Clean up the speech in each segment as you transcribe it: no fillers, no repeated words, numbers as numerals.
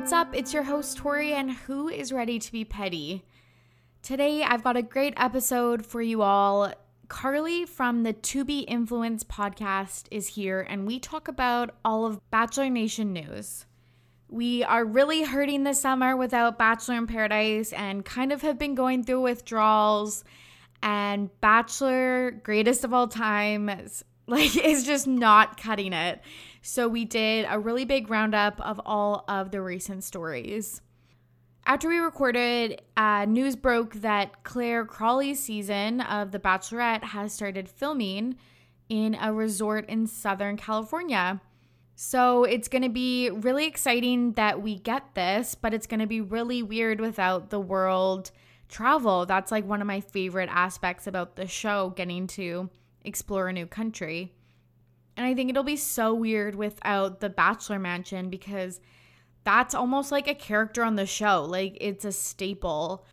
what's up? It's your host, Tori, and who is ready to be petty? Today, I've got a great episode for you all. Carly from the To Be Influenced podcast is here, and we talk about all of Bachelor Nation news. We are really hurting this summer without Bachelor in Paradise and kind of have been going through withdrawals, and Bachelor Greatest of All Time is just not cutting it. So we did a really big roundup of all of the recent stories. After we recorded, news broke that Claire Crawley's season of The Bachelorette has started filming in a resort in Southern California. So it's going to be really exciting that we get this, but it's going to be really weird without the world travel. That's one of my favorite aspects about the show, getting to explore a new country. And I think it'll be so weird without The Bachelor Mansion because that's almost like a character on the show. It's a staple.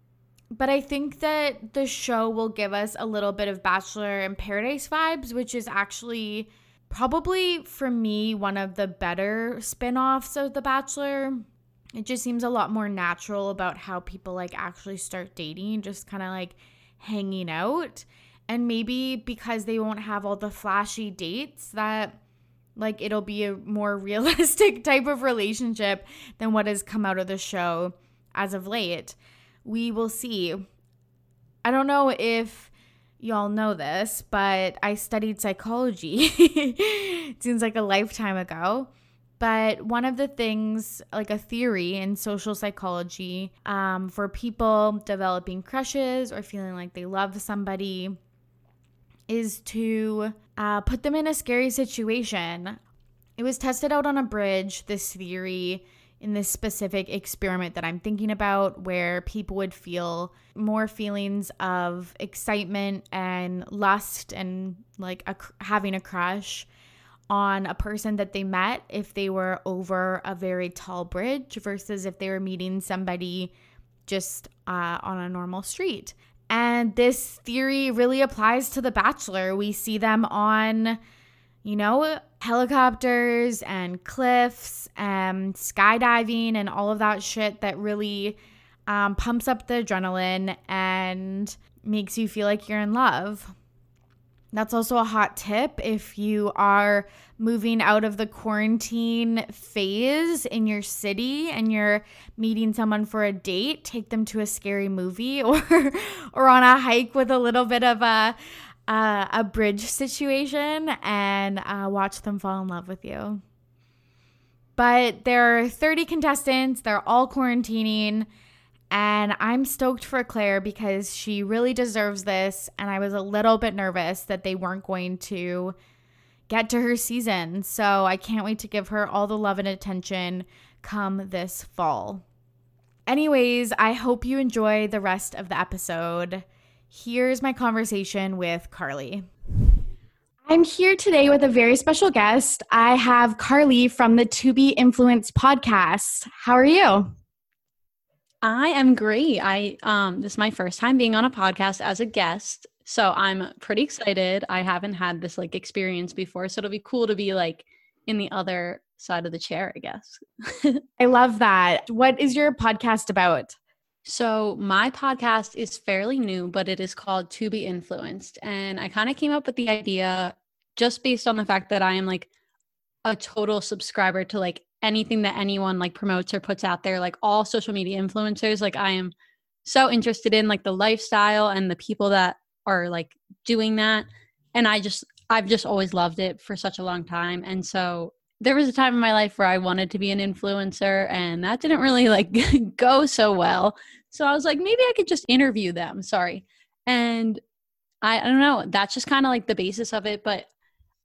But I think that the show will give us a little bit of Bachelor in Paradise vibes, which is actually probably, for me, one of the better spin-offs of The Bachelor. It just seems a lot more natural about how people, actually start dating, just kind of, hanging out. And maybe because they won't have all the flashy dates that it'll be a more realistic type of relationship than what has come out of the show as of late. We will see. I don't know if y'all know this, but I studied psychology. It seems like a lifetime ago. But one of the things, a theory in social psychology, for people developing crushes or feeling like they love somebody is to put them in a scary situation. It was tested out on a bridge, this theory, in this specific experiment that I'm thinking about, where people would feel more feelings of excitement and lust and having a crush on a person that they met if they were over a very tall bridge versus if they were meeting somebody just on a normal street. And this theory really applies to The Bachelor. We see them on, helicopters and cliffs and skydiving and all of that shit that really pumps up the adrenaline and makes you feel like you're in love. That's also a hot tip if you are moving out of the quarantine phase in your city and you're meeting someone for a date. Take them to a scary movie or on a hike with a little bit of a bridge situation and watch them fall in love with you. But there are 30 contestants. They're all quarantining. And I'm stoked for Claire because she really deserves this. And I was a little bit nervous that they weren't going to get to her season. So I can't wait to give her all the love and attention come this fall. Anyways, I hope you enjoy the rest of the episode. Here's my conversation with Carly. I'm here today with a very special guest. I have Carly from the To Be Influenced podcast. How are you? I am great. This is my first time being on a podcast as a guest, so I'm pretty excited. I haven't had this experience before, so it'll be cool to be in the other side of the chair, I guess. I love that. What is your podcast about? So my podcast is fairly new, but it is called To Be Influenced, and I kind of came up with the idea just based on the fact that I am a total subscriber to anything that anyone promotes or puts out there, all social media influencers. I am so interested in the lifestyle and the people that are doing that. And I've just always loved it for such a long time. And so there was a time in my life where I wanted to be an influencer and that didn't really go so well. So I was maybe I could just interview them. Sorry. And I don't know. That's just kind of the basis of it. But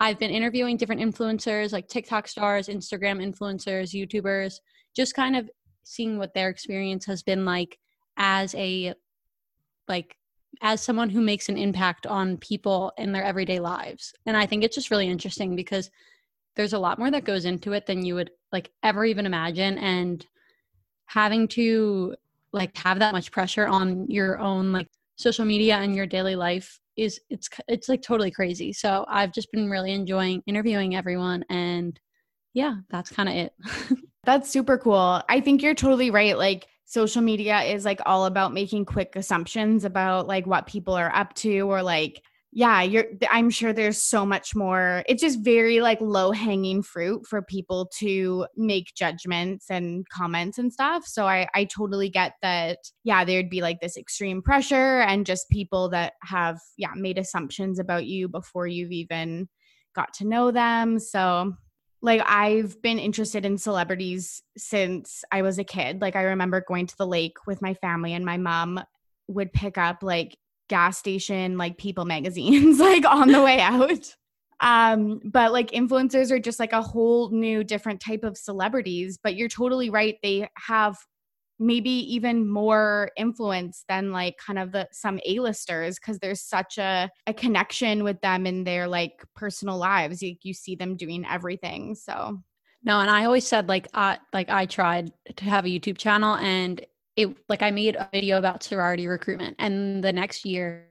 I've been interviewing different influencers, TikTok stars, Instagram influencers, YouTubers, just kind of seeing what their experience has been as someone who makes an impact on people in their everyday lives. And I think it's just really interesting because there's a lot more that goes into it than you would ever even imagine. And having to have that much pressure on your own social media and your daily life it's totally crazy. So I've just been really enjoying interviewing everyone, and yeah, that's kind of it. That's super cool. I think you're totally right. Like, social media is like all about making quick assumptions about like what people are up to, or like, yeah, I'm sure there's so much more. It's just very like low hanging fruit for people to make judgments and comments and stuff. So I totally get that. Yeah, there'd be like this extreme pressure and just people that have made assumptions about you before you've even got to know them. So like, I've been interested in celebrities since I was a kid. Like, I remember going to the lake with my family and my mom would pick up like gas station, like People magazines, like on the way out. But like influencers are just like a whole new different type of celebrities, but you're totally right. They have maybe even more influence than like kind of some A-listers, because there's such a connection with them in their like personal lives. You see them doing everything. So no, and I always said like I tried to have a YouTube channel, and it like I made a video about sorority recruitment, and the next year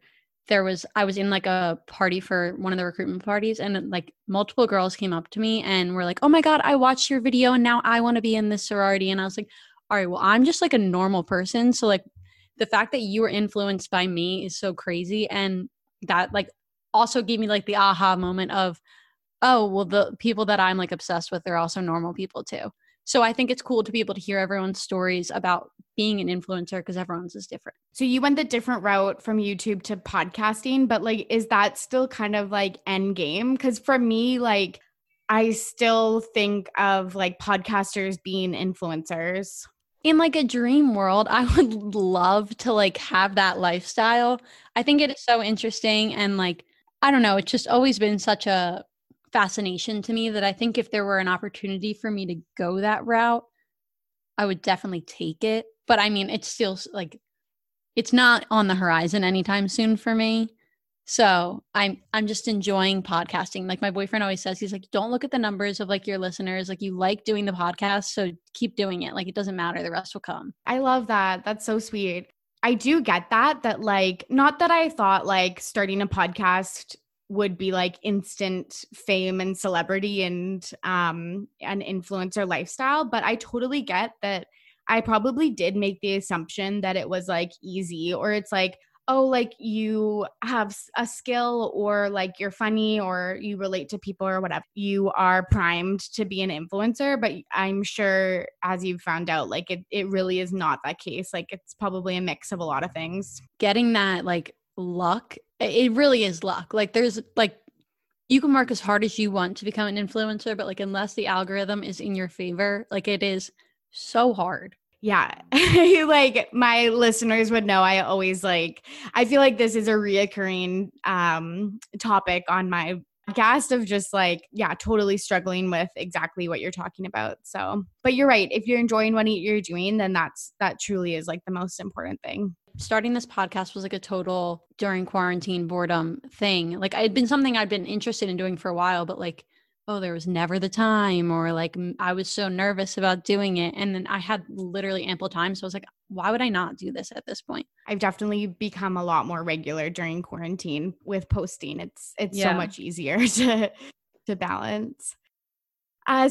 I was in like a party for one of the recruitment parties, and like multiple girls came up to me and were like, "Oh my God, I watched your video and now I want to be in this sorority." And I was like, all right, well, I'm just like a normal person. So like the fact that you were influenced by me is so crazy. And that like also gave me like the aha moment of, oh, well, the people that I'm like obsessed with are also normal people too. So I think it's cool to be able to hear everyone's stories about being an influencer, because everyone's is different. So you went the different route from YouTube to podcasting, but like, is that still kind of like end game? Because for me, like, I still think of like podcasters being influencers. In like a dream world, I would love to like have that lifestyle. I think it is so interesting. And like, I don't know, it's just always been such a fascination to me that I think if there were an opportunity for me to go that route, I would definitely take it. But I mean, it's still like, it's not on the horizon anytime soon for me. So I'm just enjoying podcasting. Like my boyfriend always says, he's like, don't look at the numbers of like your listeners. Like you like doing the podcast, so keep doing it. Like it doesn't matter. The rest will come. I love that. That's so sweet. I do get that like, not that I thought like starting a podcast would be like instant fame and celebrity and an influencer lifestyle, but I totally get that. I probably did make the assumption that it was like easy, or it's like, oh, like you have a skill, or like you're funny, or you relate to people, or whatever. You are primed to be an influencer, but I'm sure as you've found out, like it really is not that case. Like it's probably a mix of a lot of things. Getting that like luck, it really is luck. Like there's like, you can work as hard as you want to become an influencer, but like unless the algorithm is in your favor, like it is so hard. Yeah. Like my listeners would know, I always like, I feel like this is a reoccurring topic on my podcast of just like, yeah, totally struggling with exactly what you're talking about. So, but you're right. If you're enjoying what you're doing, then that truly is like the most important thing. Starting this podcast was like a total during quarantine boredom thing. Like it had been something I'd been interested in doing for a while, but like, oh, there was never the time, or like I was so nervous about doing it. And then I had literally ample time. So I was like, why would I not do this at this point? I've definitely become a lot more regular during quarantine with posting. It's so much easier to balance.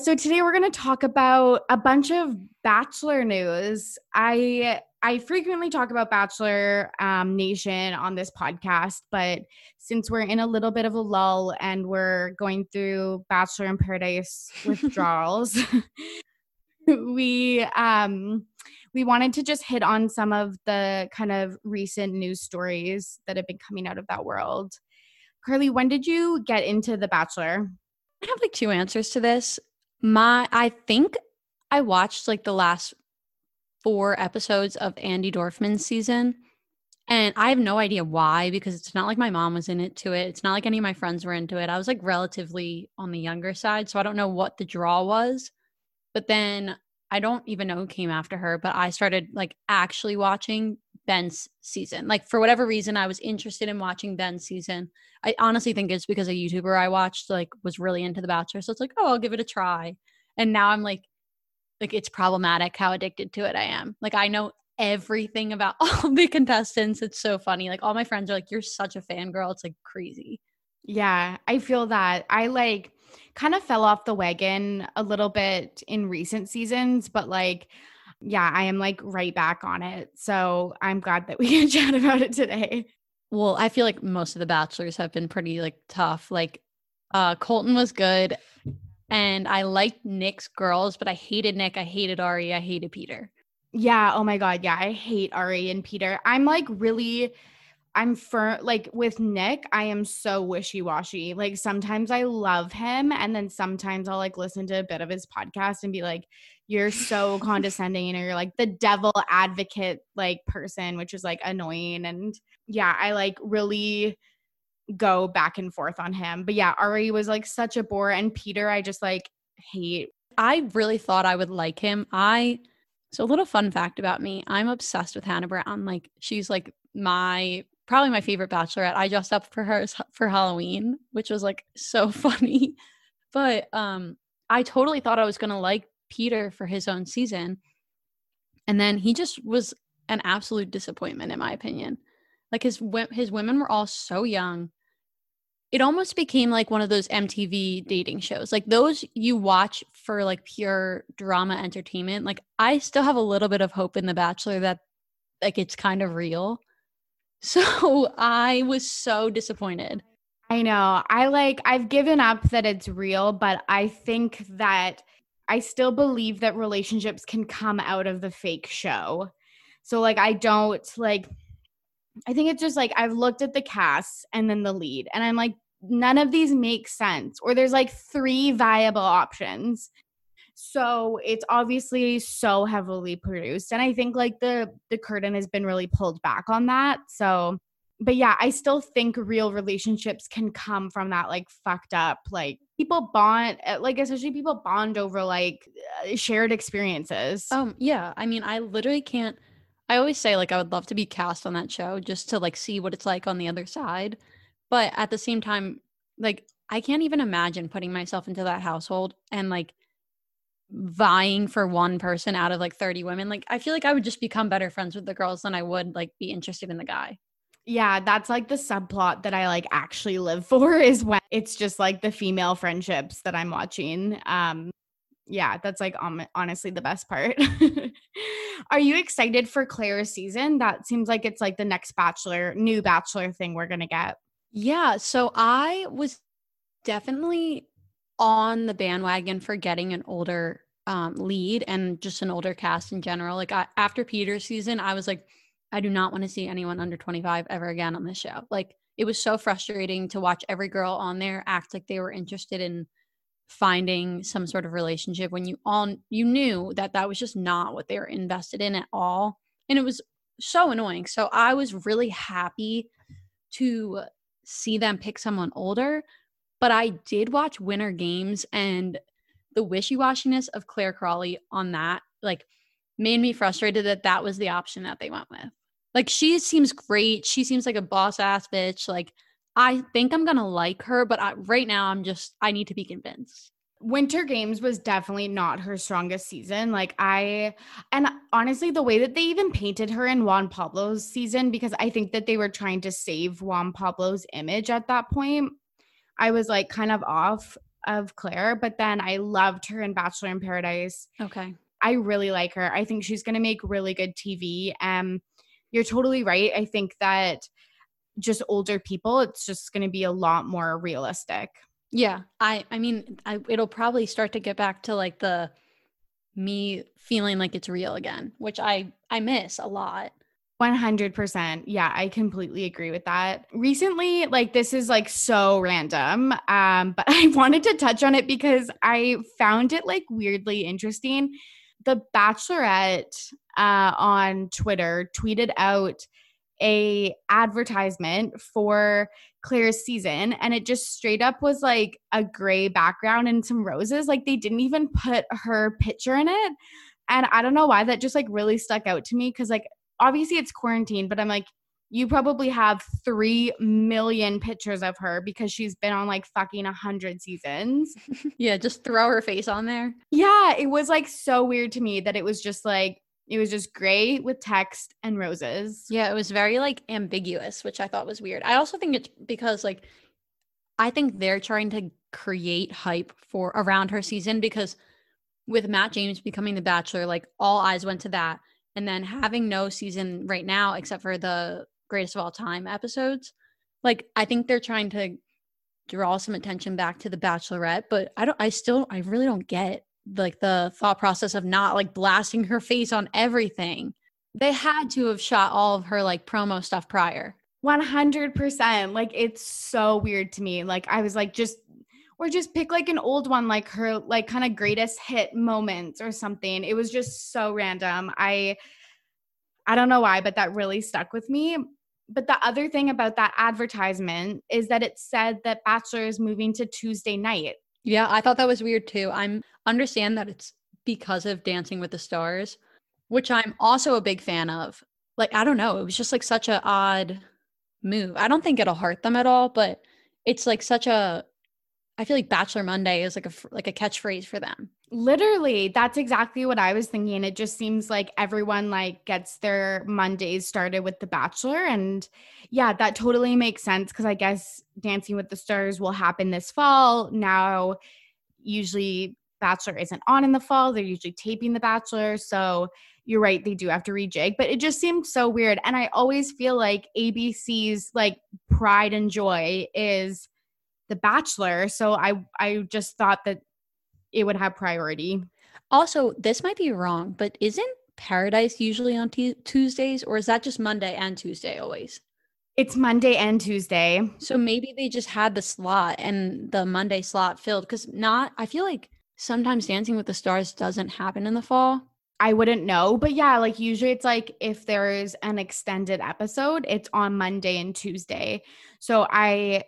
So today we're going to talk about a bunch of Bachelor news. I frequently talk about Bachelor Nation on this podcast, but since we're in a little bit of a lull and we're going through Bachelor in Paradise withdrawals, we wanted to just hit on some of the kind of recent news stories that have been coming out of that world. Carly, when did you get into The Bachelor? I have like two answers to this. I think I watched like the last 4 episodes of Andi Dorfman's season. And I have no idea why, because it's not like my mom was into it. It's not like any of my friends were into it. I was like relatively on the younger side, so I don't know what the draw was. But then I don't even know who came after her, but I started like actually watching Ben's season. Like for whatever reason, I was interested in watching Ben's season. I honestly think it's because a YouTuber I watched like was really into The Bachelor. So it's like, oh, I'll give it a try. And now I'm like it's problematic how addicted to it I am. Like I know everything about all the contestants. It's so funny. Like all my friends are like, you're such a fangirl. It's like crazy. Yeah, I feel that. I like kind of fell off the wagon a little bit in recent seasons, but like, yeah, I am like right back on it. So I'm glad that we can chat about it today. Well, I feel like most of the bachelors have been pretty like tough. Like Colton was good and I liked Nick's girls, but I hated Nick. I hated Arie. I hated Peter. Yeah. Oh my God. Yeah. I hate Arie and Peter. I'm like really, I'm firm, like with Nick, I am so wishy-washy. Like sometimes I love him and then sometimes I'll like listen to a bit of his podcast and be like, you're so condescending, or you're like the devil advocate like person, which is like annoying. And yeah, I like really go back and forth on him. But yeah, Arie was like such a bore, and Peter, I just like hate. I really thought I would like him. So a little fun fact about me, I'm obsessed with Hannah Brown. Like she's like probably my favorite bachelorette. I dressed up for her for Halloween, which was like so funny. But I totally thought I was going to like Peter for his own season. And then he just was an absolute disappointment in my opinion. Like his women were all so young. It almost became like one of those MTV dating shows. Like those you watch for like pure drama entertainment. Like I still have a little bit of hope in The Bachelor that like it's kind of real. So I was so disappointed. I know. I've given up that it's real, but I think that I still believe that relationships can come out of the fake show. So like, I think it's just like, I've looked at the cast and then the lead and I'm like, none of these make sense, or there's like three viable options. So it's obviously so heavily produced. And I think like the curtain has been really pulled back on that. So, but yeah, I still think real relationships can come from that like fucked up, like people bond, like especially people bond over like shared experiences. Yeah. I mean, I always say like I would love to be cast on that show just to like see what it's like on the other side. But at the same time, like I can't even imagine putting myself into that household and like vying for one person out of like 30 women. Like I feel like I would just become better friends with the girls than I would like be interested in the guy. Yeah, that's like the subplot that I like actually live for, is when it's just like the female friendships that I'm watching. Yeah, that's like honestly the best part. Are you excited for Claire's season? That seems like it's like the next new Bachelor thing we're gonna get. Yeah, so I was definitely on the bandwagon for getting an older lead and just an older cast in general. Like after Peter's season, I was like, I do not want to see anyone under 25 ever again on this show. Like it was so frustrating to watch every girl on there act like they were interested in finding some sort of relationship when you knew that was just not what they were invested in at all. And it was so annoying. So I was really happy to see them pick someone older. But I did watch Winter Games, and the wishy-washiness of Claire Crawley on that, like, made me frustrated that was the option that they went with. Like, she seems great. She seems like a boss-ass bitch. Like, I think I'm going to like her, but right now I need to be convinced. Winter Games was definitely not her strongest season. Like and honestly, the way that they even painted her in Juan Pablo's season, because I think that they were trying to save Juan Pablo's image at that point, I was like kind of off of Claire, but then I loved her in Bachelor in Paradise. Okay. I really like her. I think she's going to make really good TV. You're totally right. I think that just older people, it's just going to be a lot more realistic. Yeah. I mean, it'll probably start to get back to like the me feeling like it's real again, which I miss a lot. 100%. Yeah, I completely agree with that. Recently, like this is like so random, but I wanted to touch on it because I found it like weirdly interesting. The Bachelorette on Twitter tweeted out an advertisement for Claire's season, and it just straight up was like a gray background and some roses. Like they didn't even put her picture in it. And I don't know why that just like really stuck out to me, because like obviously it's quarantine, but I'm like, you probably have 3 million pictures of her because she's been on like fucking 100 seasons. Yeah. Just throw her face on there. Yeah. It was like so weird to me that it was just gray with text and roses. Yeah. It was very like ambiguous, which I thought was weird. I also think it's because like, I think they're trying to create hype for around her season, because with Matt James becoming The Bachelor, like all eyes went to that. And then having no season right now, except for the Greatest of All Time episodes, like I think they're trying to draw some attention back to The Bachelorette, but I really don't get like the thought process of not like blasting her face on everything. They had to have shot all of her like promo stuff prior. 100%. Like it's so weird to me. Like I was like, just pick like an old one, like her like kind of greatest hit moments or something. It was just so random. I don't know why, but that really stuck with me. But the other thing about that advertisement is that it said that Bachelor is moving to Tuesday night. Yeah, I thought that was weird too. I understand that it's because of Dancing with the Stars, which I'm also a big fan of. Like, I don't know. It was just like such an odd move. I don't think it'll hurt them at all, but it's like such a, I feel like Bachelor Monday is like a catchphrase for them. Literally, that's exactly what I was thinking. It just seems like everyone like gets their Mondays started with The Bachelor, and yeah, that totally makes sense because I guess Dancing with the Stars will happen this fall. Now, usually Bachelor isn't on in the fall; they're usually taping The Bachelor, so you're right, they do have to rejig. But it just seemed so weird, and I always feel like ABC's like pride and joy is The Bachelor, so I just thought that it would have priority. Also, this might be wrong, but isn't Paradise usually on Tuesdays, or is that just Monday and Tuesday always? It's Monday and Tuesday. So maybe they just had the slot and the Monday slot filled, because I feel like sometimes Dancing with the Stars doesn't happen in the fall. I wouldn't know, but yeah, like usually it's like if there's an extended episode, it's on Monday and Tuesday. So I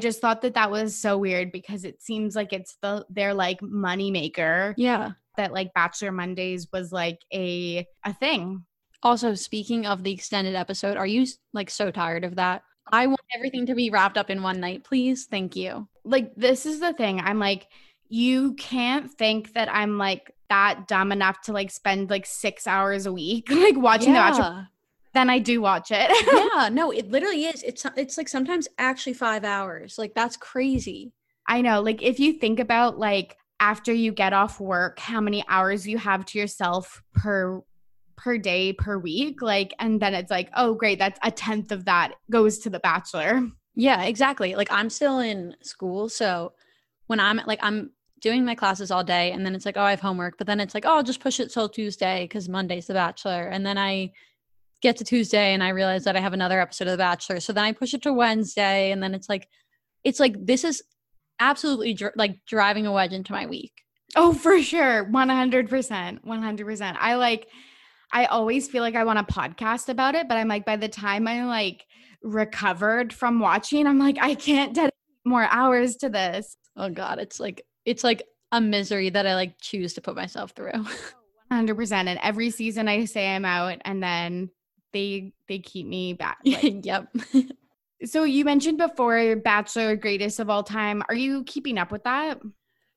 just thought that was so weird because it seems like it's their like money maker. Yeah. That like Bachelor Mondays was like a thing. Also, speaking of the extended episode, are you like so tired of that? I want everything to be wrapped up in one night, please. Thank you. Like, this is the thing. I'm like, you can't think that I'm like that dumb enough to like spend like 6 hours a week, like watching The Bachelor. Then I do watch it. Yeah, no, it literally is. It's like sometimes actually 5 hours. Like that's crazy. I know. Like if you think about like after you get off work, how many hours you have to yourself per day, per week, like, and then it's like, oh great, that's a tenth of that goes to The Bachelor. Yeah, exactly. Like I'm still in school, so when I'm doing my classes all day, and then it's like, oh, I have homework, but then it's like, oh, I'll just push it till Tuesday because Monday's The Bachelor, and then I get to Tuesday and I realize that I have another episode of The Bachelor. So then I push it to Wednesday, and then it's like this is absolutely like driving a wedge into my week. Oh, for sure. 100%. 100%. I always feel like I want a podcast about it, but I'm like, by the time I like recovered from watching, I'm like, I can't dedicate more hours to this. Oh God. It's like a misery that I like choose to put myself through. 100%. And every season I say I'm out, and then they keep me back. Like. Yep. So you mentioned before Bachelor Greatest of All Time. Are you keeping up with that?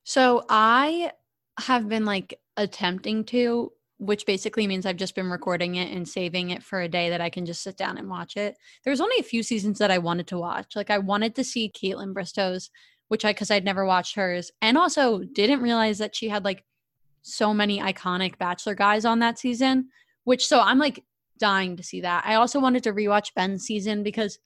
So I have been like attempting to, which basically means I've just been recording it and saving it for a day that I can just sit down and watch it. There's only a few seasons that I wanted to watch. Like I wanted to see Kaitlyn Bristowe's, because I'd never watched hers, and also didn't realize that she had like so many iconic Bachelor guys on that season, so I'm like dying to see that. I also wanted to rewatch Ben's season because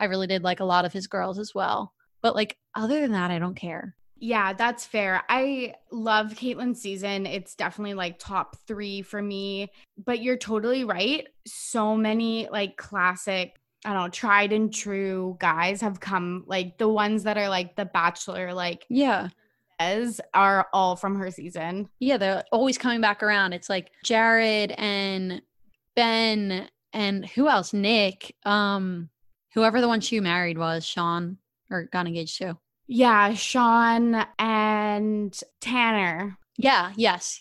I really did like a lot of his girls as well. But like other than that, I don't care. Yeah, that's fair. I love Kaitlyn's season. It's definitely like top 3 for me, but you're totally right. So many like classic, I don't know, tried and true guys have come, like the ones that are like The Bachelor, like yeah, are all from her season. Yeah, they're always coming back around. It's like Jared and Ben and who else? Nick. Whoever the one she married was, Sean, or got engaged to. Yeah, Sean and Tanner. Yeah, yes.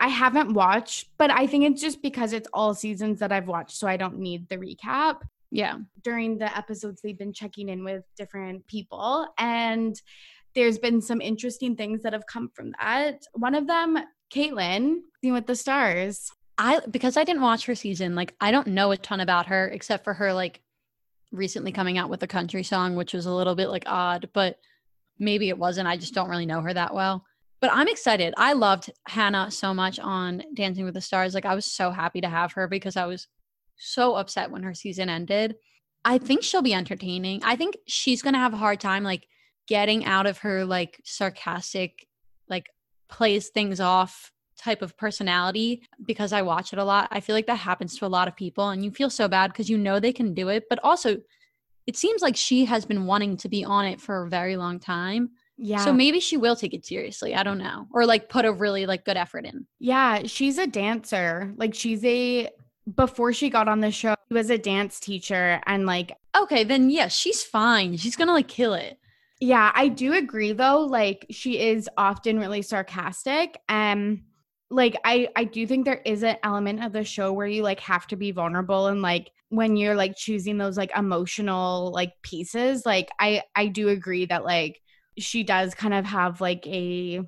I haven't watched, but I think it's just because it's all seasons that I've watched, so I don't need the recap. Yeah. During the episodes, they've been checking in with different people, and there's been some interesting things that have come from that. One of them, Kaitlyn, Dancing with the Stars. Because I didn't watch her season, like I don't know a ton about her except for her like recently coming out with a country song, which was a little bit like odd, but maybe it wasn't. I just don't really know her that well. But I'm excited. I loved Hannah so much on Dancing with the Stars. Like, I was so happy to have her because I was so upset when her season ended. I think she'll be entertaining. I think she's going to have a hard time, like, getting out of her, like, sarcastic, like, plays things off type of personality, because I watch it a lot. I feel like that happens to a lot of people, and you feel so bad because you know they can do it. But also, it seems like she has been wanting to be on it for a very long time. Yeah. So maybe she will take it seriously. I don't know. Or like put a really like good effort in. Yeah. She's a dancer. Like before she got on the show, she was a dance teacher and like. Okay. Then yeah, she's fine. She's going to like kill it. Yeah. I do agree though. Like she is often really sarcastic. Like I do think there is an element of the show where you like have to be vulnerable and like when you're like choosing those like emotional like pieces, like I do agree that like. She does kind of have like a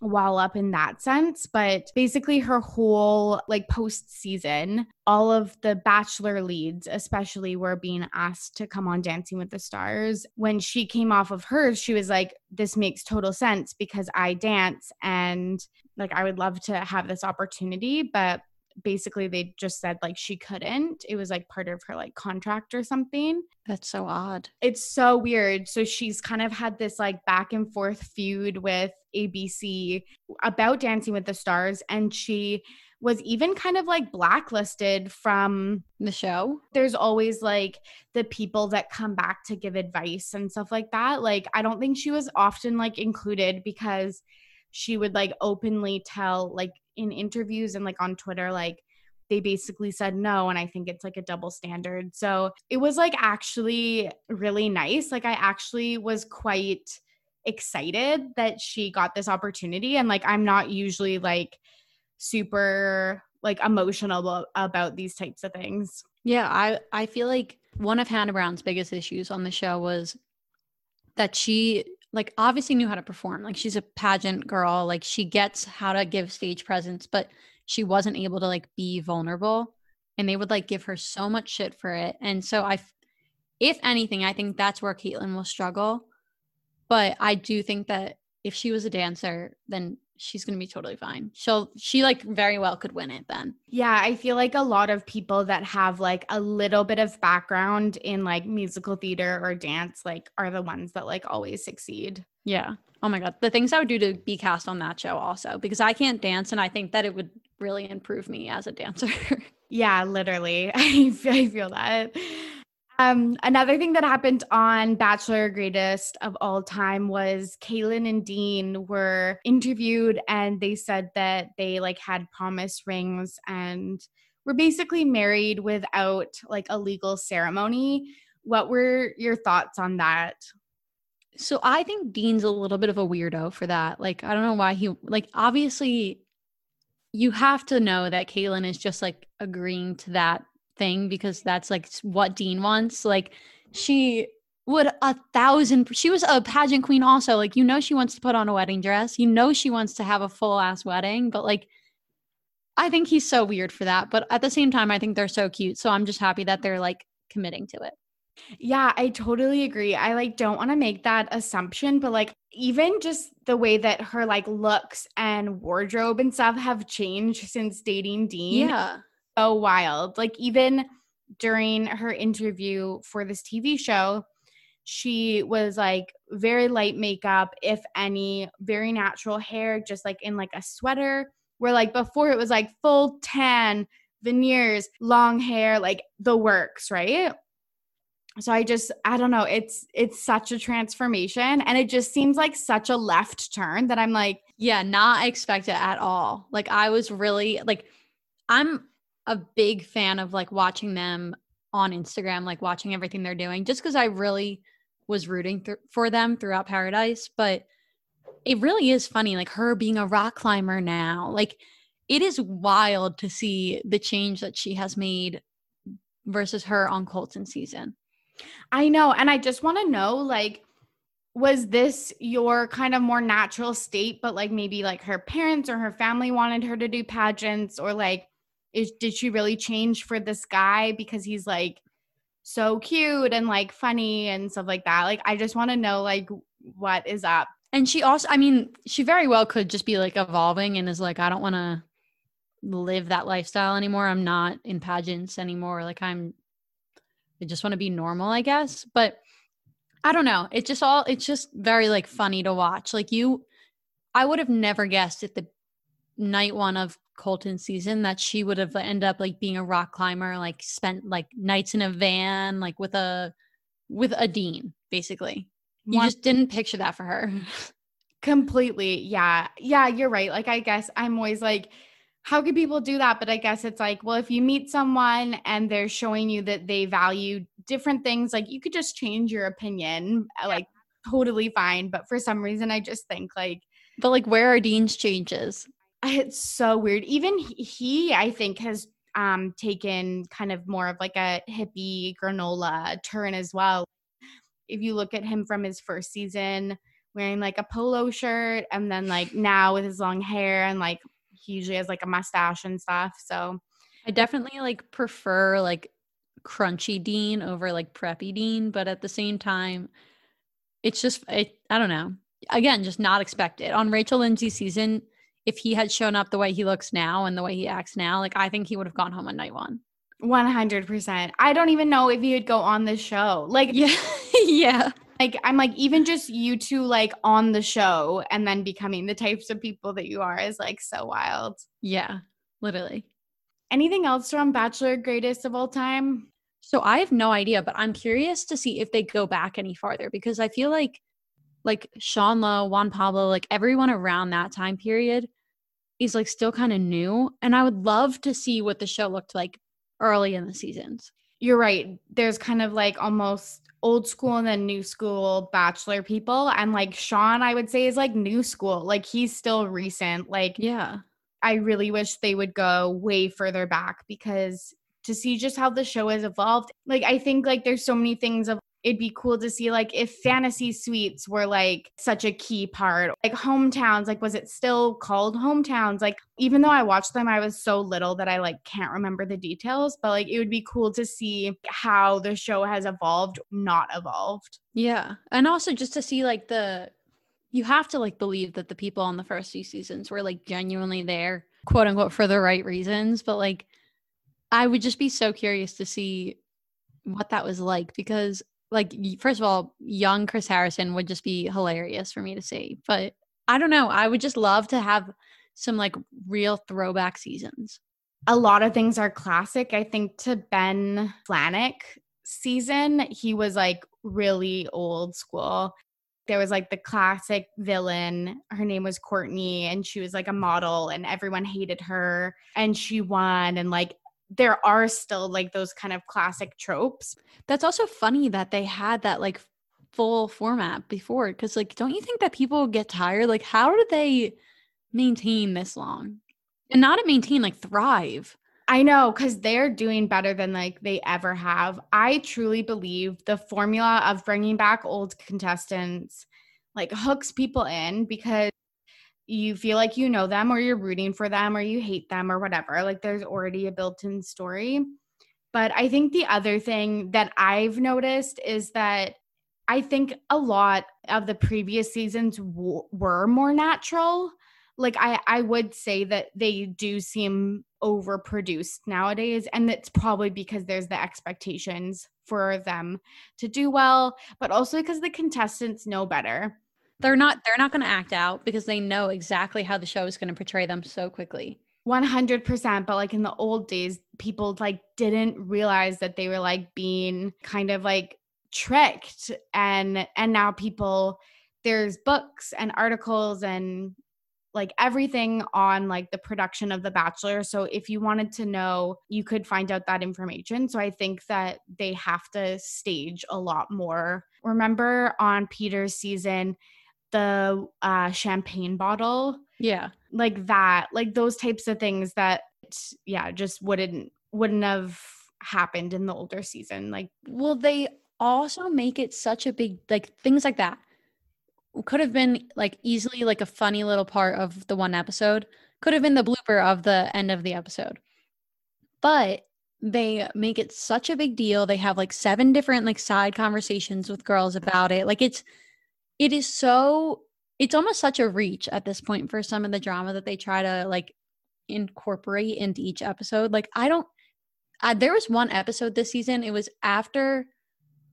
wall up in that sense, but basically her whole like postseason, all of the Bachelor leads especially were being asked to come on Dancing with the Stars. When she came off of hers, she was like, this makes total sense because I dance and like I would love to have this opportunity, but basically they just said like she couldn't. It was like part of her like contract or something. That's so odd. It's so weird. So she's kind of had this like back and forth feud with ABC about Dancing with the Stars, and she was even kind of like blacklisted from the show. There's always like the people that come back to give advice and stuff like that. Like I don't think she was often like included because she would like openly tell like in interviews and like on Twitter, like they basically said no. And I think it's like a double standard. So it was like actually really nice. Like I actually was quite excited that she got this opportunity. And like, I'm not usually like super like emotional about these types of things. Yeah. I feel like one of Hannah Brown's biggest issues on the show was that she like obviously knew how to perform. Like she's a pageant girl. Like she gets how to give stage presence, but she wasn't able to like be vulnerable, and they would like give her so much shit for it. And so if anything, I think that's where Kaitlyn will struggle. But I do think that if she was a dancer, then she's going to be totally fine. She like very well could win it then. Yeah. I feel like a lot of people that have like a little bit of background in like musical theater or dance, like are the ones that like always succeed. Yeah. Oh my God. The things I would do to be cast on that show also, because I can't dance and I think that it would really improve me as a dancer. Yeah, literally. I feel that. Another thing that happened on Bachelor Greatest of All Time was Kaitlyn and Dean were interviewed, and they said that they like had promise rings and were basically married without like a legal ceremony. What were your thoughts on that? So I think Dean's a little bit of a weirdo for that. Like, I don't know why he like, obviously you have to know that Kaitlyn is just like agreeing to that thing because that's like what Dean wants. Like she was a pageant queen also. Like, you know, she wants to put on a wedding dress, you know, she wants to have a full ass wedding, but like, I think he's so weird for that. But at the same time, I think they're so cute. So I'm just happy that they're like committing to it. Yeah, I totally agree. I like don't want to make that assumption, but like even just the way that her like looks and wardrobe and stuff have changed since dating Dean. Yeah. So wild. Like even during her interview for this TV show, she was like very light makeup, if any, very natural hair, just like in like a sweater, where like before it was like full tan, veneers, long hair, like the works, right? So I don't know. It's such a transformation, and it just seems like such a left turn that I'm like, yeah, not expected at all. Like I was really like, I'm a big fan of like watching them on Instagram, like watching everything they're doing, just because I really was rooting for them throughout Paradise. But it really is funny, like her being a rock climber now, like it is wild to see the change that she has made versus her on Colton season. I know. And I just want to know, like, was this your kind of more natural state, but like maybe like her parents or her family wanted her to do pageants, or like, did she really change for this guy because he's like so cute and like funny and stuff like that. Like, I just want to know like what is up. And she also, I mean, she very well could just be like evolving and is like, I don't want to live that lifestyle anymore. I'm not in pageants anymore. Like I just want to be normal, I guess. But I don't know. It's just very like funny to watch. Like I would have never guessed at the night one of Colton's season that she would have ended up like being a rock climber, like spent like nights in a van, like with a dean, basically. You just didn't picture that for her. Completely. Yeah. Yeah, you're right. Like, I guess I'm always like, how could people do that? But I guess it's like, well, if you meet someone and they're showing you that they value different things, like you could just change your opinion, like totally fine. But for some reason, I just think like, but like where are Dean's changes? It's so weird. Even he, I think, has taken kind of more of like a hippie granola turn as well. If you look at him from his first season wearing like a polo shirt and then like now with his long hair and like he usually has like a mustache and stuff. So I definitely like prefer like crunchy Dean over like preppy Dean. But at the same time, it's just, I don't know. Again, just not expected. On Rachel Lindsay's season, if he had shown up the way he looks now and the way he acts now, like I think he would have gone home on night one. 100%. I don't even know if he would go on the show. Like, yeah. Yeah. Like, I'm like, even just you two, like on the show and then becoming the types of people that you are is like so wild. Yeah, literally. Anything else from Bachelor Greatest of All Time? So I have no idea, but I'm curious to see if they go back any farther because I feel like Sean Lowe, Juan Pablo, like everyone around that time period is like still kind of new. And I would love to see what the show looked like early in the seasons. You're right. There's kind of like almost old school and then new school Bachelor people. And like Sean, I would say, is like new school. Like he's still recent. Like, yeah, I really wish they would go way further back because to see just how the show has evolved. Like, I think like there's so many things of it'd be cool to see like if fantasy suites were like such a key part, like hometowns, like was it still called hometowns? Like even though I watched them, I was so little that I like can't remember the details, but like it would be cool to see how the show has evolved, not evolved. Yeah. And also just to see like you have to like believe that the people on the first few seasons were like genuinely there, quote unquote, for the right reasons. But like, I would just be so curious to see what that was like because like, first of all, young Chris Harrison would just be hilarious for me to see. But I don't know. I would just love to have some, like, real throwback seasons. A lot of things are classic. I think to Ben Flajnik's season, he was, like, really old school. There was, like, the classic villain. Her name was Courtney, and she was, like, a model, and everyone hated her. And she won, and, like, there are still like those kind of classic tropes. That's also funny that they had that like full format before. Cause like, don't you think that people get tired? Like how do they maintain this long and not maintain, like thrive? I know. Cause they're doing better than like they ever have. I truly believe the formula of bringing back old contestants like hooks people in because you feel like you know them or you're rooting for them or you hate them or whatever. Like there's already a built-in story. But I think the other thing that I've noticed is that I think a lot of the previous seasons were more natural. Like I would say that they do seem overproduced nowadays. And it's probably because there's the expectations for them to do well, but also because the contestants know better. They're not going to act out because they know exactly how the show is going to portray them so quickly. 100%. But like in the old days, people like didn't realize that they were like being kind of like tricked. And now people, there's books and articles and like everything on like the production of The Bachelor. So if you wanted to know, you could find out that information. So I think that they have to stage a lot more. Remember on Peter's season, the champagne bottle. Yeah. Like that, like those types of things that, yeah, just wouldn't have happened in the older season. Like, well, they also make it such a big, like things like that could have been like easily like a funny little part of the one episode, could have been the blooper of the end of the episode. But they make it such a big deal. They have like 7 different like side conversations with girls about it. Like it's almost such a reach at this point for some of the drama that they try to like incorporate into each episode. Like there was one episode this season. It was after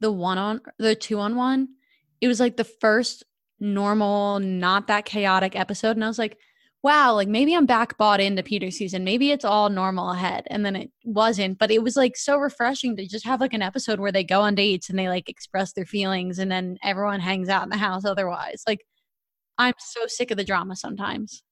the 2-on-1. It was like the first normal, not that chaotic episode. And I was like, wow, like maybe I'm back bought into Peter's season. Maybe it's all normal ahead. And then it wasn't, but it was like so refreshing to just have like an episode where they go on dates and they like express their feelings and then everyone hangs out in the house otherwise. Like I'm so sick of the drama sometimes.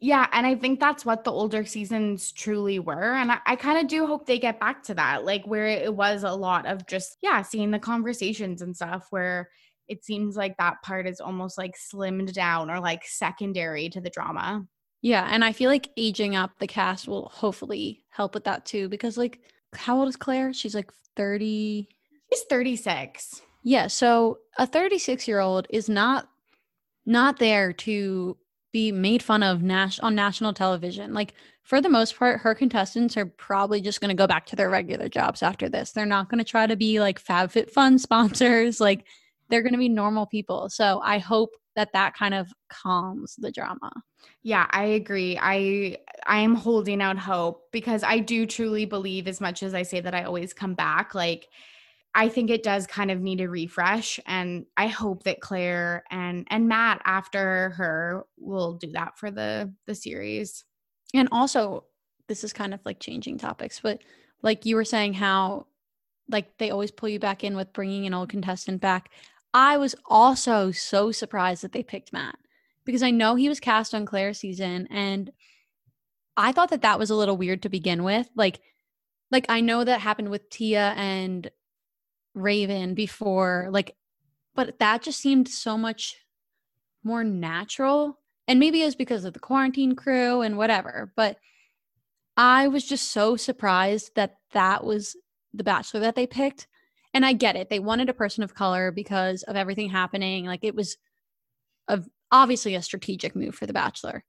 Yeah, and I think that's what the older seasons truly were. And I kind of do hope they get back to that, like where it was a lot of just, yeah, seeing the conversations and stuff where it seems like that part is almost like slimmed down or like secondary to the drama. Yeah, and I feel like aging up the cast will hopefully help with that too, because like how old is Claire? She's like 30. She's 36. Yeah, so a 36-year-old is not there to be made fun of on national television. Like for the most part, her contestants are probably just going to go back to their regular jobs after this. They're not going to try to be like FabFitFun sponsors. Like they're going to be normal people. So I hope that kind of calms the drama. Yeah, I agree. I am holding out hope because I do truly believe, as much as I say that I always come back, like I think it does kind of need a refresh, and I hope that Claire and Matt after her will do that for the series. And also, this is kind of like changing topics, but like you were saying how like they always pull you back in with bringing an old contestant back. I was also so surprised that they picked Matt because I know he was cast on Claire's season, and I thought that was a little weird to begin with. Like I know that happened with Tia and Raven before, like, but that just seemed so much more natural, and maybe it was because of the quarantine crew and whatever, but I was just so surprised that was the bachelor that they picked. And I get it, they wanted a person of color because of everything happening. Like it was obviously a strategic move for the bachelor,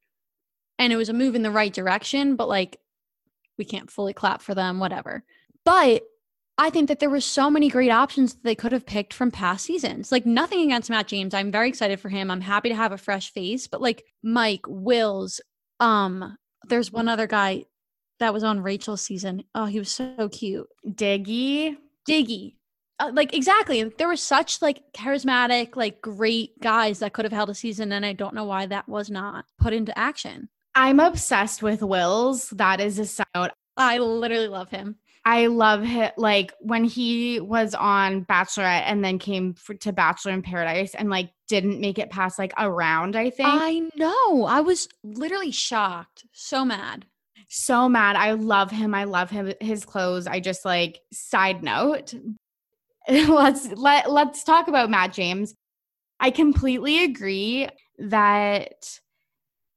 and it was a move in the right direction, but like we can't fully clap for them, whatever. But I think that there were so many great options that they could have picked from past seasons. Like nothing against Matt James. I'm very excited for him. I'm happy to have a fresh face, but like Mike Wills, there's one other guy that was on Rachel's season. Oh, he was so cute. Diggy. Like exactly. There were such like charismatic, like great guys that could have held a season. And I don't know why that was not put into action. I'm obsessed with Wills. That is a sound. I literally love him. I love him, like when he was on Bachelorette and then came to Bachelor in Paradise and like didn't make it past like a round, I think. I know. I was literally shocked. So mad. I love him. His clothes. I just like, side note, let's talk about Matt James. I completely agree that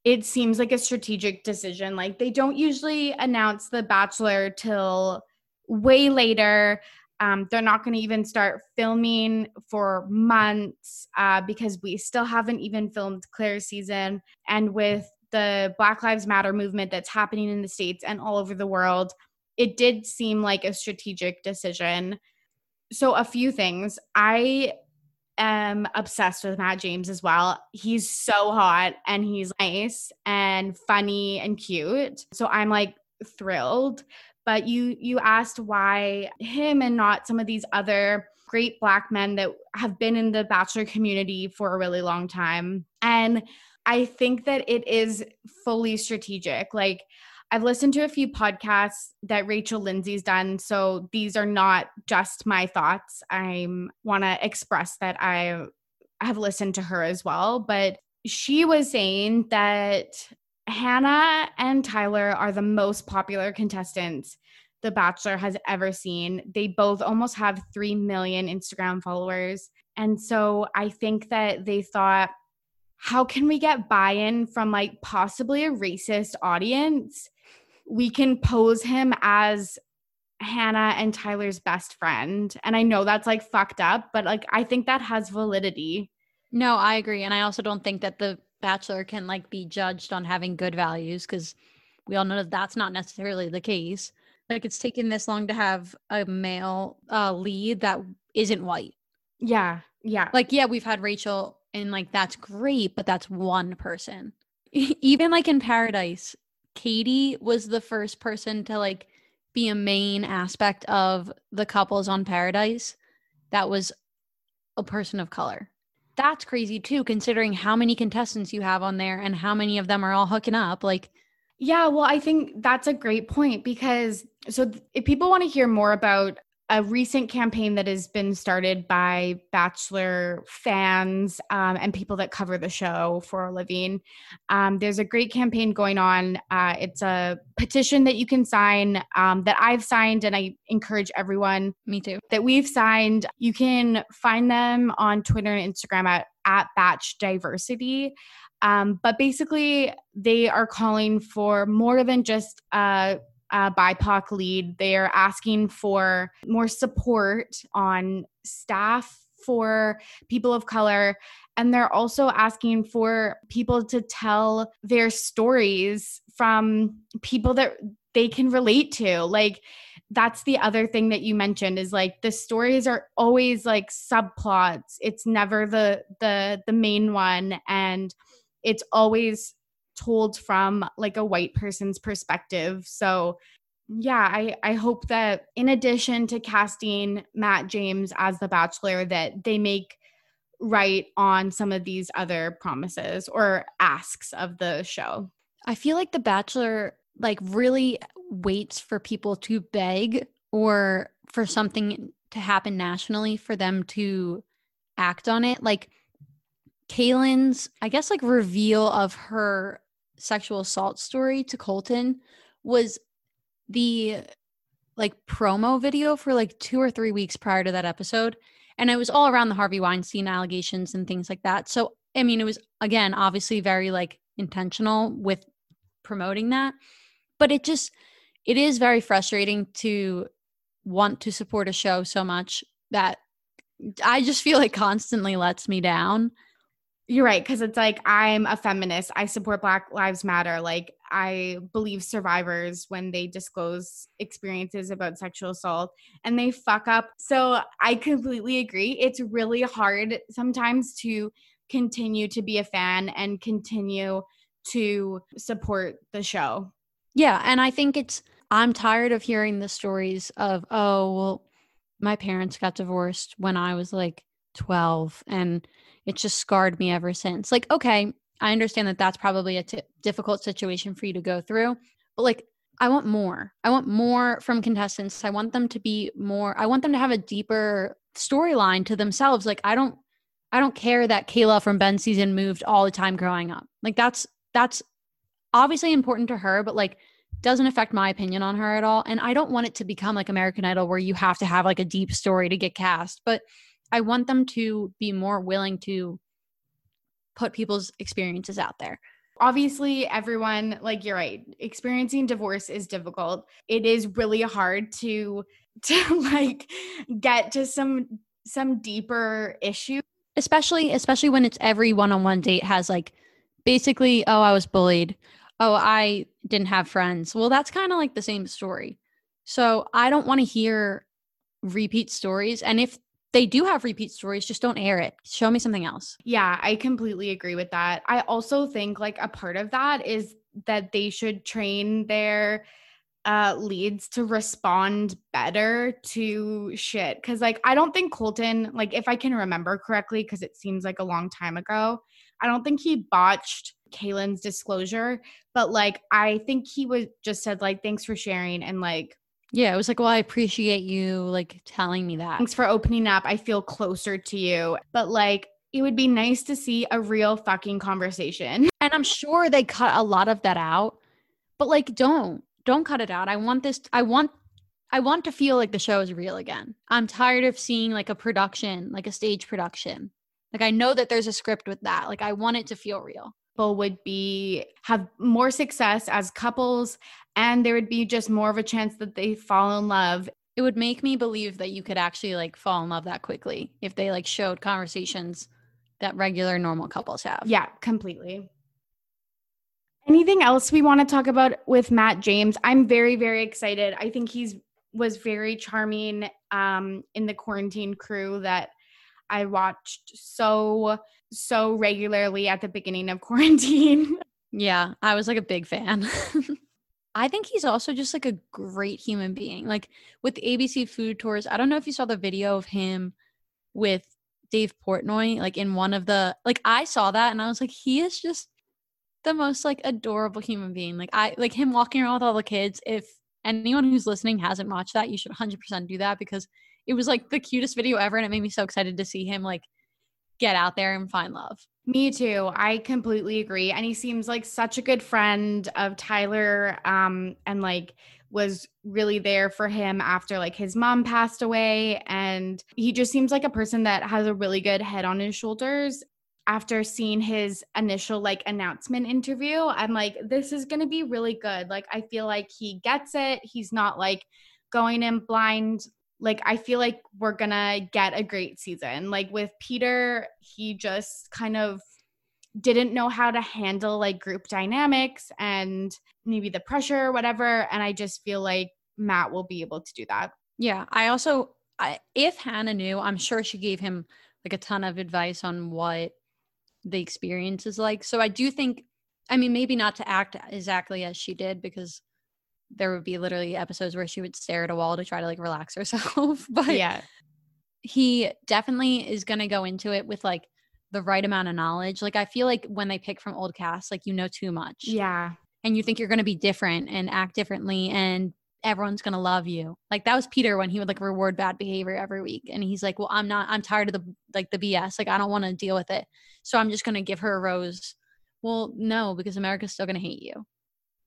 it seems like a strategic decision. Like they don't usually announce the Bachelor till way later. They're not going to even start filming for months because we still haven't even filmed Claire's season. And with the Black Lives Matter movement that's happening in the States and all over the world, it did seem like a strategic decision. So a few things. I am obsessed with Matt James as well. He's so hot and he's nice and funny and cute. So I'm like thrilled. But you asked why him and not some of these other great Black men that have been in the Bachelor community for a really long time. And I think that it is fully strategic. Like I've listened to a few podcasts that Rachel Lindsay's done. So these are not just my thoughts. I want to express that I have listened to her as well. But she was saying that Hannah and Tyler are the most popular contestants the Bachelor has ever seen. They both almost have 3 million Instagram followers. And so I think that they thought, how can we get buy-in from like possibly a racist audience? We can pose him as Hannah and Tyler's best friend. And I know that's like fucked up, but like I think that has validity. No, I agree. And I also don't think that the Bachelor can like be judged on having good values because we all know that that's not necessarily the case. Like, it's taken this long to have a male lead that isn't white. Yeah. Yeah. Like, yeah, we've had Rachel and like, that's great, but that's one person. Even like in Paradise, Katie was the first person to like be a main aspect of the couples on Paradise that was a person of color. That's crazy too, considering how many contestants you have on there and how many of them are all hooking up. Like, yeah, well, I think that's a great point because if people want to hear more about a recent campaign that has been started by Bachelor fans and people that cover the show for a living. There's a great campaign going on. It's a petition that you can sign that I've signed, and I encourage everyone. Me too. That we've signed. You can find them on Twitter and Instagram at Batch Diversity. But basically, they are calling for more than just BIPOC lead. They are asking for more support on staff for people of color. And they're also asking for people to tell their stories from people that they can relate to. Like, that's the other thing that you mentioned is like, the stories are always like subplots. It's never the main one. And it's always told from like a white person's perspective. So yeah, I hope that in addition to casting Matt James as the Bachelor, that they make right on some of these other promises or asks of the show. I feel like the Bachelor like really waits for people to beg or for something to happen nationally for them to act on it. Like Kaitlyn's, I guess, like reveal of her sexual assault story to Colton was the like promo video for like 2 or 3 weeks prior to that episode. And it was all around the Harvey Weinstein allegations and things like that. So, I mean, it was, again, obviously very like intentional with promoting that, but it is very frustrating to want to support a show so much that I just feel it constantly lets me down. You're right, because it's like, I'm a feminist. I support Black Lives Matter. Like, I believe survivors when they disclose experiences about sexual assault and they fuck up. So I completely agree. It's really hard sometimes to continue to be a fan and continue to support the show. Yeah, and I think I'm tired of hearing the stories of, oh, well, my parents got divorced when I was like 12 and it just scarred me ever since. Like, okay, I understand that that's probably a difficult situation for you to go through, but like, I want more. I want more from contestants. I want them to be more, I want them to have a deeper storyline to themselves. Like, I don't care that Kayla from Ben's season moved all the time growing up. Like, that's obviously important to her, but like, doesn't affect my opinion on her at all. And I don't want it to become like American Idol where you have to have like a deep story to get cast, but I want them to be more willing to put people's experiences out there. Obviously, everyone, like, you're right, experiencing divorce is difficult. It is really hard to like get to some deeper issue. Especially when it's every one-on-one date has like basically, oh, I was bullied. Oh, I didn't have friends. Well, that's kind of like the same story. So I don't want to hear repeat stories. And if they do have repeat stories, just don't air it. Show me something else. Yeah, I completely agree with that. I also think like a part of that is that they should train their leads to respond better to shit. Cause like, I don't think Colton, like if I can remember correctly, cause it seems like a long time ago, I don't think he botched Kaitlyn's disclosure, but like, I think he was just said like, thanks for sharing. And like, yeah, it was like, well, I appreciate you like telling me that. Thanks for opening up. I feel closer to you. But like, it would be nice to see a real fucking conversation. And I'm sure they cut a lot of that out, but like, don't cut it out. I want to feel like the show is real again. I'm tired of seeing like a production, like a stage production. Like, I know that there's a script with that. Like, I want it to feel real. People would have more success as couples, and there would be just more of a chance that they fall in love. It would make me believe that you could actually like fall in love that quickly if they like showed conversations that regular normal couples have. Yeah, completely. Anything else we want to talk about with Matt James? I'm very, very excited. I think he was very charming in the Quarantine Crew that I watched so regularly at the beginning of quarantine. Yeah, I was like a big fan. I think he's also just like a great human being. Like with the ABC food tours, I don't know if you saw the video of him with Dave Portnoy, like in one of the, like I saw that and I was like, he is just the most like adorable human being. Like I like him walking around with all the kids. If anyone who's listening hasn't watched that, you should 100% do that because it was like the cutest video ever. And it made me so excited to see him like get out there and find love. Me too. I completely agree. And he seems like such a good friend of Tyler and like was really there for him after like his mom passed away. And he just seems like a person that has a really good head on his shoulders. After seeing his initial like announcement interview, I'm like, this is going to be really good. Like, I feel like he gets it. He's not like going in blind. Like, I feel like we're going to get a great season. Like with Peter, he just kind of didn't know how to handle like group dynamics and maybe the pressure or whatever. And I just feel like Matt will be able to do that. Yeah. I if Hannah knew, I'm sure she gave him like a ton of advice on what the experience is like. So I do think, I mean, maybe not to act exactly as she did because there would be literally episodes where she would stare at a wall to try to like relax herself. But yeah, he definitely is going to go into it with like the right amount of knowledge. Like I feel like when they pick from old casts, like you know too much. Yeah. And you think you're going to be different and act differently and everyone's going to love you. Like that was Peter when he would like reward bad behavior every week. And he's like, well, I'm tired of the BS. Like I don't want to deal with it. So I'm just going to give her a rose. Well, no, because America's still going to hate you.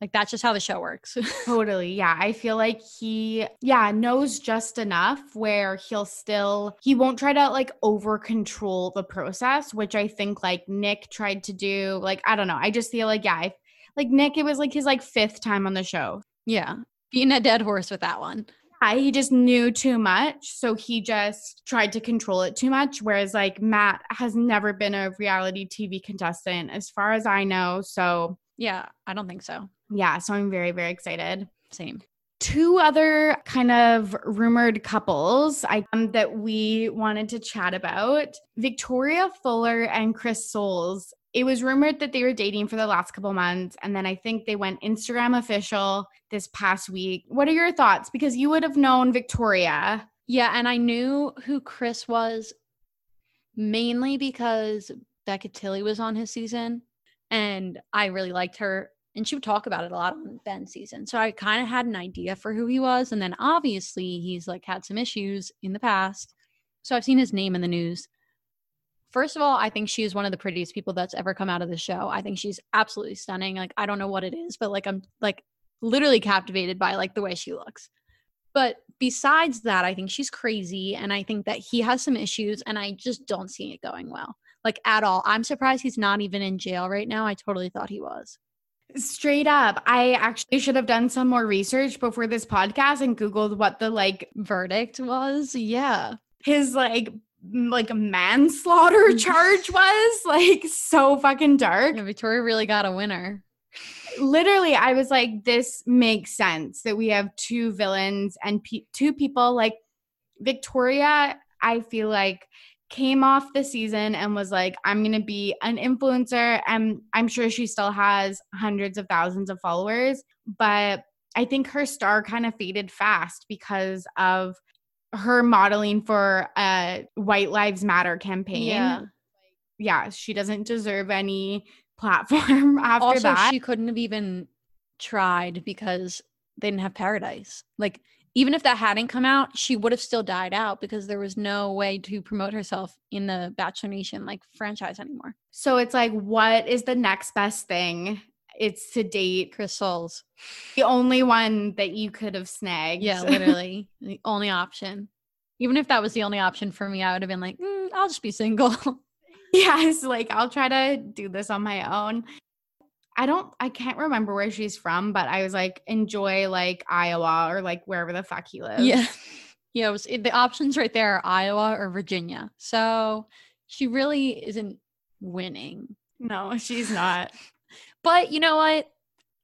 Like that's just how the show works. Totally. Yeah. I feel like he, knows just enough where he won't try to like over control the process, which I think like Nick tried to do. Like, I don't know. I just feel like, like Nick, it was like his like fifth time on the show. Yeah. Being a dead horse with that one. Yeah, he just knew too much. So he just tried to control it too much. Whereas like Matt has never been a reality TV contestant as far as I know. So yeah, I don't think so. Yeah. So I'm very, very excited. Same. Two other kind of rumored couples that we wanted to chat about, Victoria Fuller and Chris Soules. It was rumored that they were dating for the last couple months. And then I think they went Instagram official this past week. What are your thoughts? Because you would have known Victoria. Yeah. And I knew who Chris was mainly because Becca Tilly was on his season and I really liked her. And she would talk about it a lot on Ben's season. So I kind of had an idea for who he was. And then obviously he's like had some issues in the past. So I've seen his name in the news. First of all, I think she is one of the prettiest people that's ever come out of the show. I think she's absolutely stunning. Like, I don't know what it is, but like, I'm like literally captivated by like the way she looks. But besides that, I think she's crazy. And I think that he has some issues and I just don't see it going well, like at all. I'm surprised he's not even in jail right now. I totally thought he was. Straight up. I actually should have done some more research before this podcast and Googled what the like verdict was. Yeah. His like a manslaughter charge was like so fucking dark. Yeah, Victoria really got a winner. Literally, I was like, this makes sense that we have two villains and two people like Victoria. I feel like came off the season and was like, I'm going to be an influencer. And I'm sure she still has hundreds of thousands of followers, but I think her star kind of faded fast because of her modeling for a White Lives Matter campaign. Yeah, she doesn't deserve any platform after also, that. Also, she couldn't have even tried because they didn't have Paradise. Like, even if that hadn't come out, she would have still died out because there was no way to promote herself in the Bachelor Nation, like, franchise anymore. So it's like, what is the next best thing? It's to date Chris Soules. The only one that you could have snagged. Yeah, literally. The only option. Even if that was the only option for me, I would have been like, I'll just be single. Yes, like I'll try to do this on my own. I can't remember where she's from, but I was like, enjoy like Iowa or like wherever the fuck he lives. Yeah. Yeah. The options right there are Iowa or Virginia. So she really isn't winning. No, she's not. But you know what?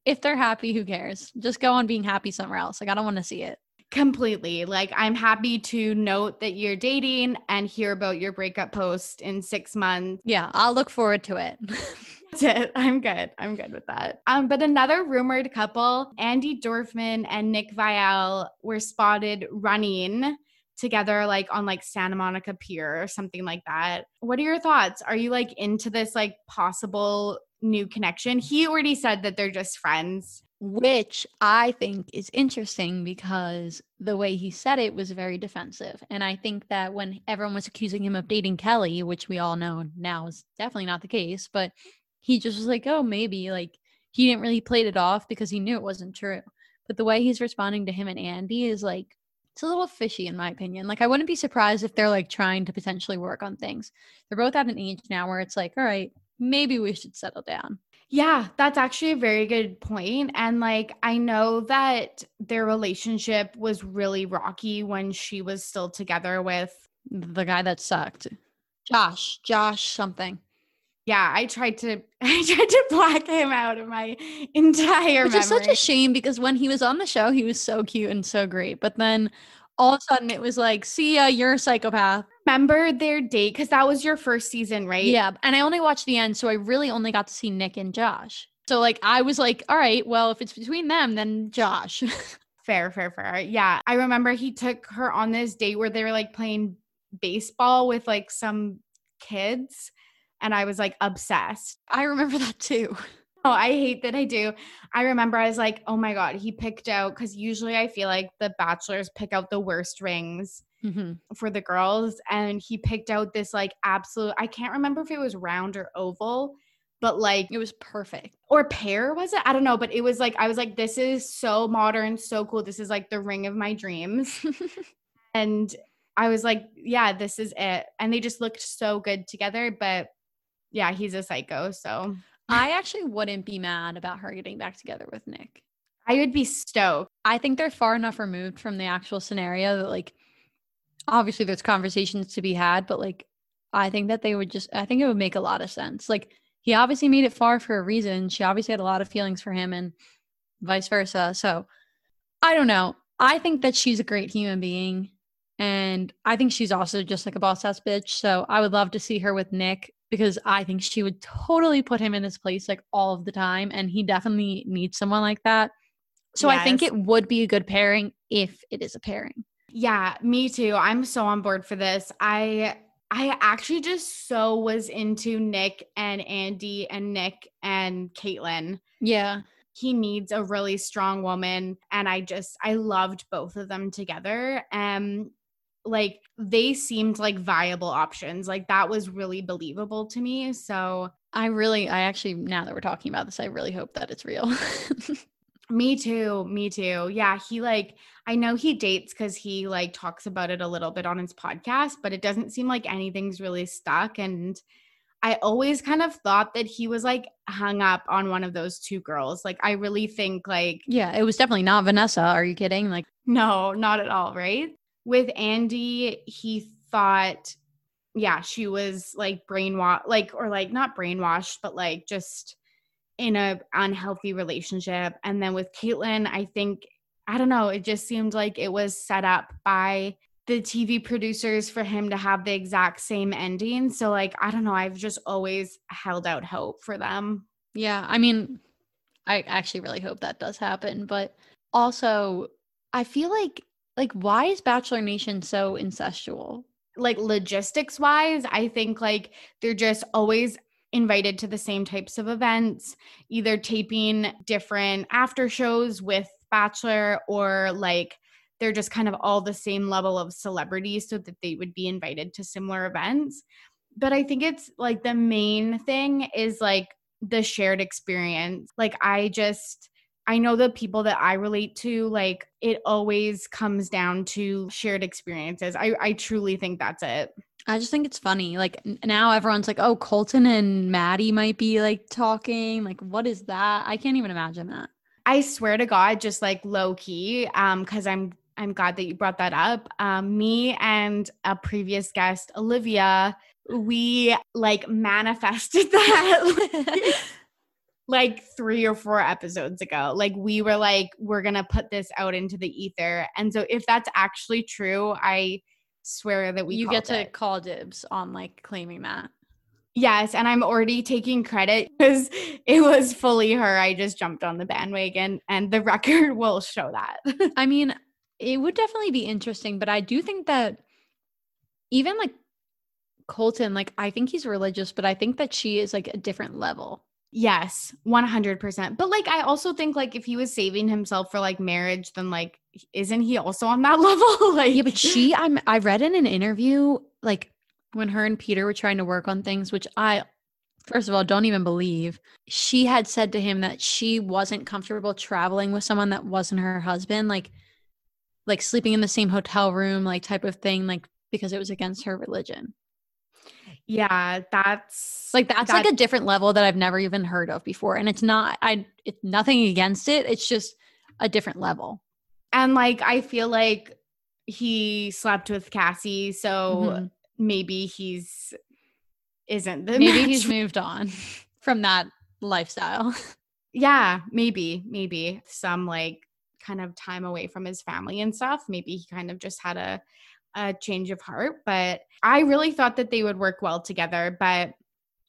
If they're happy, who cares? Just go on being happy somewhere else. Like, I don't want to see it. Completely. Like, I'm happy to note that you're dating and hear about your breakup post in 6 months. Yeah, I'll look forward to it. That's it. I'm good. I'm good with that. But another rumored couple, Andi Dorfman and Nick Viall, were spotted running together, like on like Santa Monica Pier or something like that. What are your thoughts? Are you like into this like possible new connection? He already said that they're just friends, which I think is interesting because the way he said it was very defensive. And I think that when everyone was accusing him of dating Kelly, which we all know now is definitely not the case, but he just was like, oh, maybe, like he didn't really play it off because he knew it wasn't true. But the way he's responding to him and Andi is like, it's a little fishy in my opinion. Like, I wouldn't be surprised if they're like trying to potentially work on things. They're both at an age now where it's like, all right, maybe we should settle down. Yeah, that's actually a very good point. And like, I know that their relationship was really rocky when she was still together with the guy that sucked. Josh something. Yeah, I tried to black him out of my entire memory. Which is such a shame because when he was on the show, he was so cute and so great. But then all of a sudden it was like, see ya, you're a psychopath. Remember their date? Because that was your first season, right? Yeah. And I only watched the end, so I really only got to see Nick and Josh. So like, I was like, all right, well, if it's between them, then Josh. Fair. Yeah. I remember he took her on this date where they were like playing baseball with like some kids. And I was like obsessed. I remember that too. Oh, I hate that I do. I remember I was like, oh my God, he picked out, because usually I feel like the bachelors pick out the worst rings for the girls. And he picked out this like absolute, I can't remember if it was round or oval, but like it was perfect. Or pear, was it? I don't know. But it was like, I was like, this is so modern, so cool. This is like the ring of my dreams. And I was like, yeah, this is it. And they just looked so good together. But yeah, he's a psycho. So I actually wouldn't be mad about her getting back together with Nick. I would be stoked. I think they're far enough removed from the actual scenario that like, obviously there's conversations to be had, but like, I think it would make a lot of sense. Like, he obviously made it far for a reason. She obviously had a lot of feelings for him and vice versa. So I don't know. I think that she's a great human being. And I think she's also just like a boss ass bitch. So I would love to see her with Nick, because I think she would totally put him in his place like all of the time. And he definitely needs someone like that. So yes. I think it would be a good pairing if it is a pairing. Yeah, me too. I'm so on board for this. I actually just so was into Nick and Andi and Nick and Kaitlyn. Yeah. He needs a really strong woman. And I loved both of them together. Like, they seemed like viable options. Like, that was really believable to me. So I actually, now that we're talking about this, I really hope that it's real. Me too. Yeah. He like, I know he dates because he like talks about it a little bit on his podcast, but it doesn't seem like anything's really stuck. And I always kind of thought that he was like hung up on one of those two girls. Like, I really think like, yeah, it was definitely not Vanessa. Are you kidding? Like, no, not at all. Right. With Andi, he thought, yeah, she was like brainwashed, like, or like not brainwashed, but like just in a unhealthy relationship. And then with Kaitlyn, I think, I don't know, it just seemed like it was set up by the TV producers for him to have the exact same ending. So like, I don't know, I've just always held out hope for them. Yeah. I mean, I actually really hope that does happen. But also, I feel like, why is Bachelor Nation so incestual? Like, logistics wise, I think like they're just always invited to the same types of events, either taping different after shows with Bachelor, or like they're just kind of all the same level of celebrities so that they would be invited to similar events. But I think it's like the main thing is like the shared experience. Like, I know the people that I relate to, like, it always comes down to shared experiences. I truly think that's it. I just think it's funny. Like, now everyone's like, oh, Colton and Maddie might be like talking. Like, what is that? I can't even imagine that. I swear to God, just like low key, because I'm glad that you brought that up. Me and a previous guest, Olivia, we like manifested that. like 3 or 4 episodes ago. Like we were like, we're going to put this out into the ether. And so if that's actually true, I swear that you get to call dibs on like claiming that. Yes, and I'm already taking credit because it was fully her. I just jumped on the bandwagon, and the record will show that. I mean, it would definitely be interesting, but I do think that even like Colton, like I think he's religious, but I think that she is like a different level. Yes, 100%. But like I also think like if he was saving himself for like marriage, then like isn't he also on that level? Like yeah, but she, I read in an interview like when her and Peter were trying to work on things, which I, first of all, don't even believe, she had said to him that she wasn't comfortable traveling with someone that wasn't her husband, like sleeping in the same hotel room, like type of thing, like because it was against her religion. Yeah, that's like a different level that I've never even heard of before. And it's not, it's nothing against it. It's just a different level. And like, I feel like he slept with Cassie, so mm-hmm. Maybe he's moved on from that lifestyle. Yeah, maybe some like kind of time away from his family and stuff. Maybe he kind of just had a change of heart, but I really thought that they would work well together. But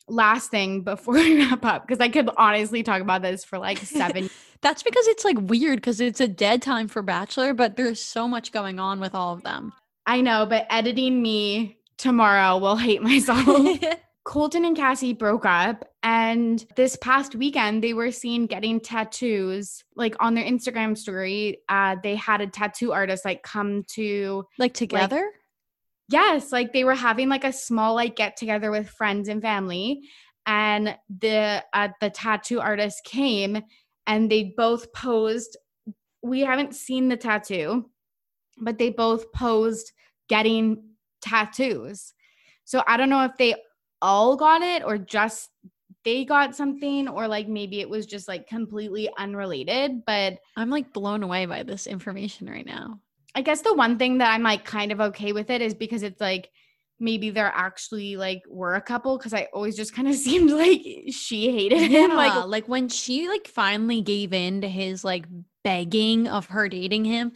last thing before we wrap up, because I could honestly talk about this for like 7 That's because it's like weird because it's a dead time for Bachelor, but there's so much going on with all of them. I know, but editing me tomorrow will hate myself. Colton and Cassie broke up, and this past weekend they were seen getting tattoos like on their Instagram story. They had a tattoo artist like come to like together. Like, yes. Like they were having like a small like get together with friends and family, and the tattoo artist came and they both posed. We haven't seen the tattoo, but they both posed getting tattoos. So I don't know if they all got it or just they got something, or like maybe it was just like completely unrelated, but I'm like blown away by this information right now. I guess the one thing that I'm like kind of okay with it is because it's like maybe they're actually like were a couple, because I always just kind of seemed like she hated him. Yeah, like when she like finally gave in to his like begging of her dating him,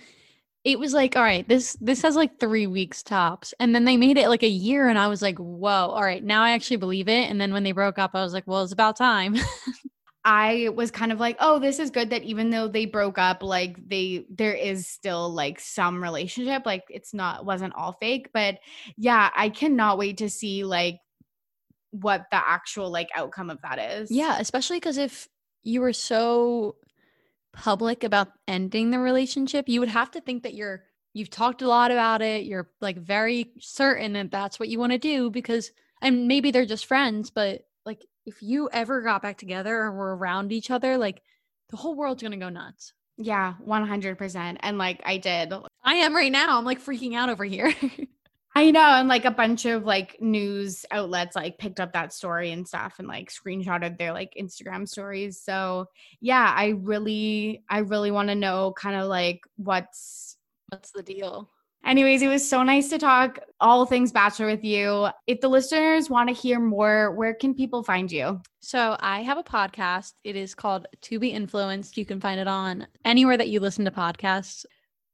it was like, all right, this has like 3 weeks tops. And then they made it like a year, and I was like, whoa, all right, now I actually believe it. And then when they broke up, I was like, well, it's about time. I was kind of like, oh, this is good that even though they broke up, like there is still like some relationship. Like wasn't all fake. But yeah, I cannot wait to see like what the actual like outcome of that is. Yeah, especially because if you were so public about ending the relationship, you would have to think that you've talked a lot about it, you're like very certain that that's what you want to do, because and maybe they're just friends, but like if you ever got back together or were around each other, like the whole world's gonna go nuts. Yeah, 100%. And like I am right now, I'm like freaking out over here. I know. And like a bunch of like news outlets like picked up that story and stuff and like screenshotted their like Instagram stories. So yeah, I really want to know kind of like what's the deal. Anyways, it was so nice to talk all things Bachelor with you. If the listeners want to hear more, where can people find you? So I have a podcast. It is called To Be Influenced. You can find it on anywhere that you listen to podcasts.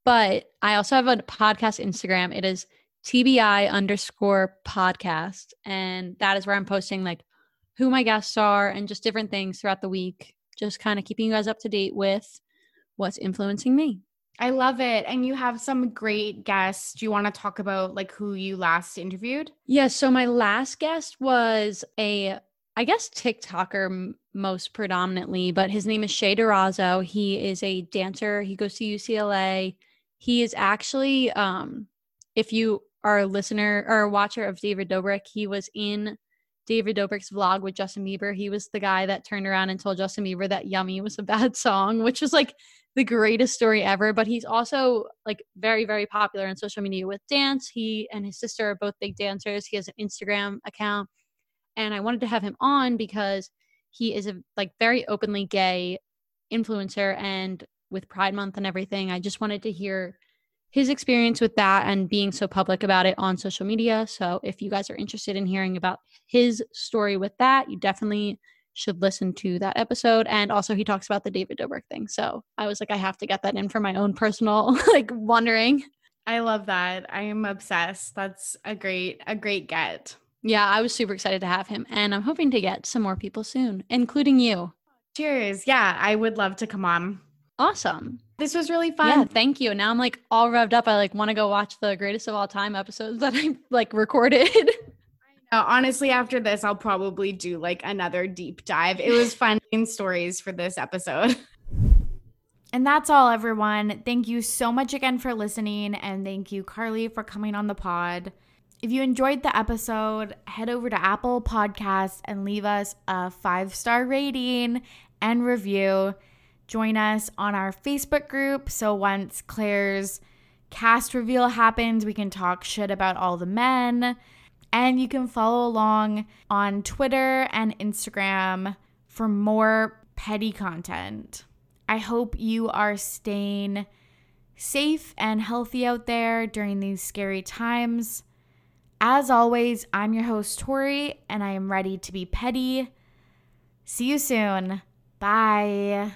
But I also have a podcast Instagram. It is TBI_podcast. And that is where I'm posting like who my guests are and just different things throughout the week, just kind of keeping you guys up to date with what's influencing me. I love it. And you have some great guests. Do you want to talk about like who you last interviewed? Yeah. So my last guest was TikToker most predominantly, but his name is Shea Durazo. He is a dancer. He goes to UCLA. He is actually, if you are a listener or a watcher of David Dobrik, he was in David Dobrik's vlog with Justin Bieber. He was the guy that turned around and told Justin Bieber that Yummy was a bad song, which was like the greatest story ever. But he's also like very, very popular on social media with dance. He and his sister are both big dancers. He has an Instagram account. And I wanted to have him on because he is a like very openly gay influencer. And with Pride Month and everything, I just wanted to hear his experience with that and being so public about it on social media. So if you guys are interested in hearing about his story with that, you definitely should listen to that episode. And also he talks about the David Dobrik thing. So I was like, I have to get that in for my own personal like wondering. I love that. I am obsessed. That's a great get. Yeah, I was super excited to have him, and I'm hoping to get some more people soon, including you. Cheers. Yeah, I would love to come on. Awesome. This was really fun. Yeah, thank you. And now I'm like all revved up. I like want to go watch the Greatest of All Time episodes that I like recorded. Honestly, after this, I'll probably do like another deep dive. It was fun stories for this episode. And that's all, everyone. Thank you so much again for listening. And thank you, Carly, for coming on the pod. If you enjoyed the episode, head over to Apple Podcasts and leave us a 5-star rating and review. Join us on our Facebook group. So once Claire's cast reveal happens, we can talk shit about all the men. And you can follow along on Twitter and Instagram for more petty content. I hope you are staying safe and healthy out there during these scary times. As always, I'm your host, Tori, and I am ready to be petty. See you soon. Bye.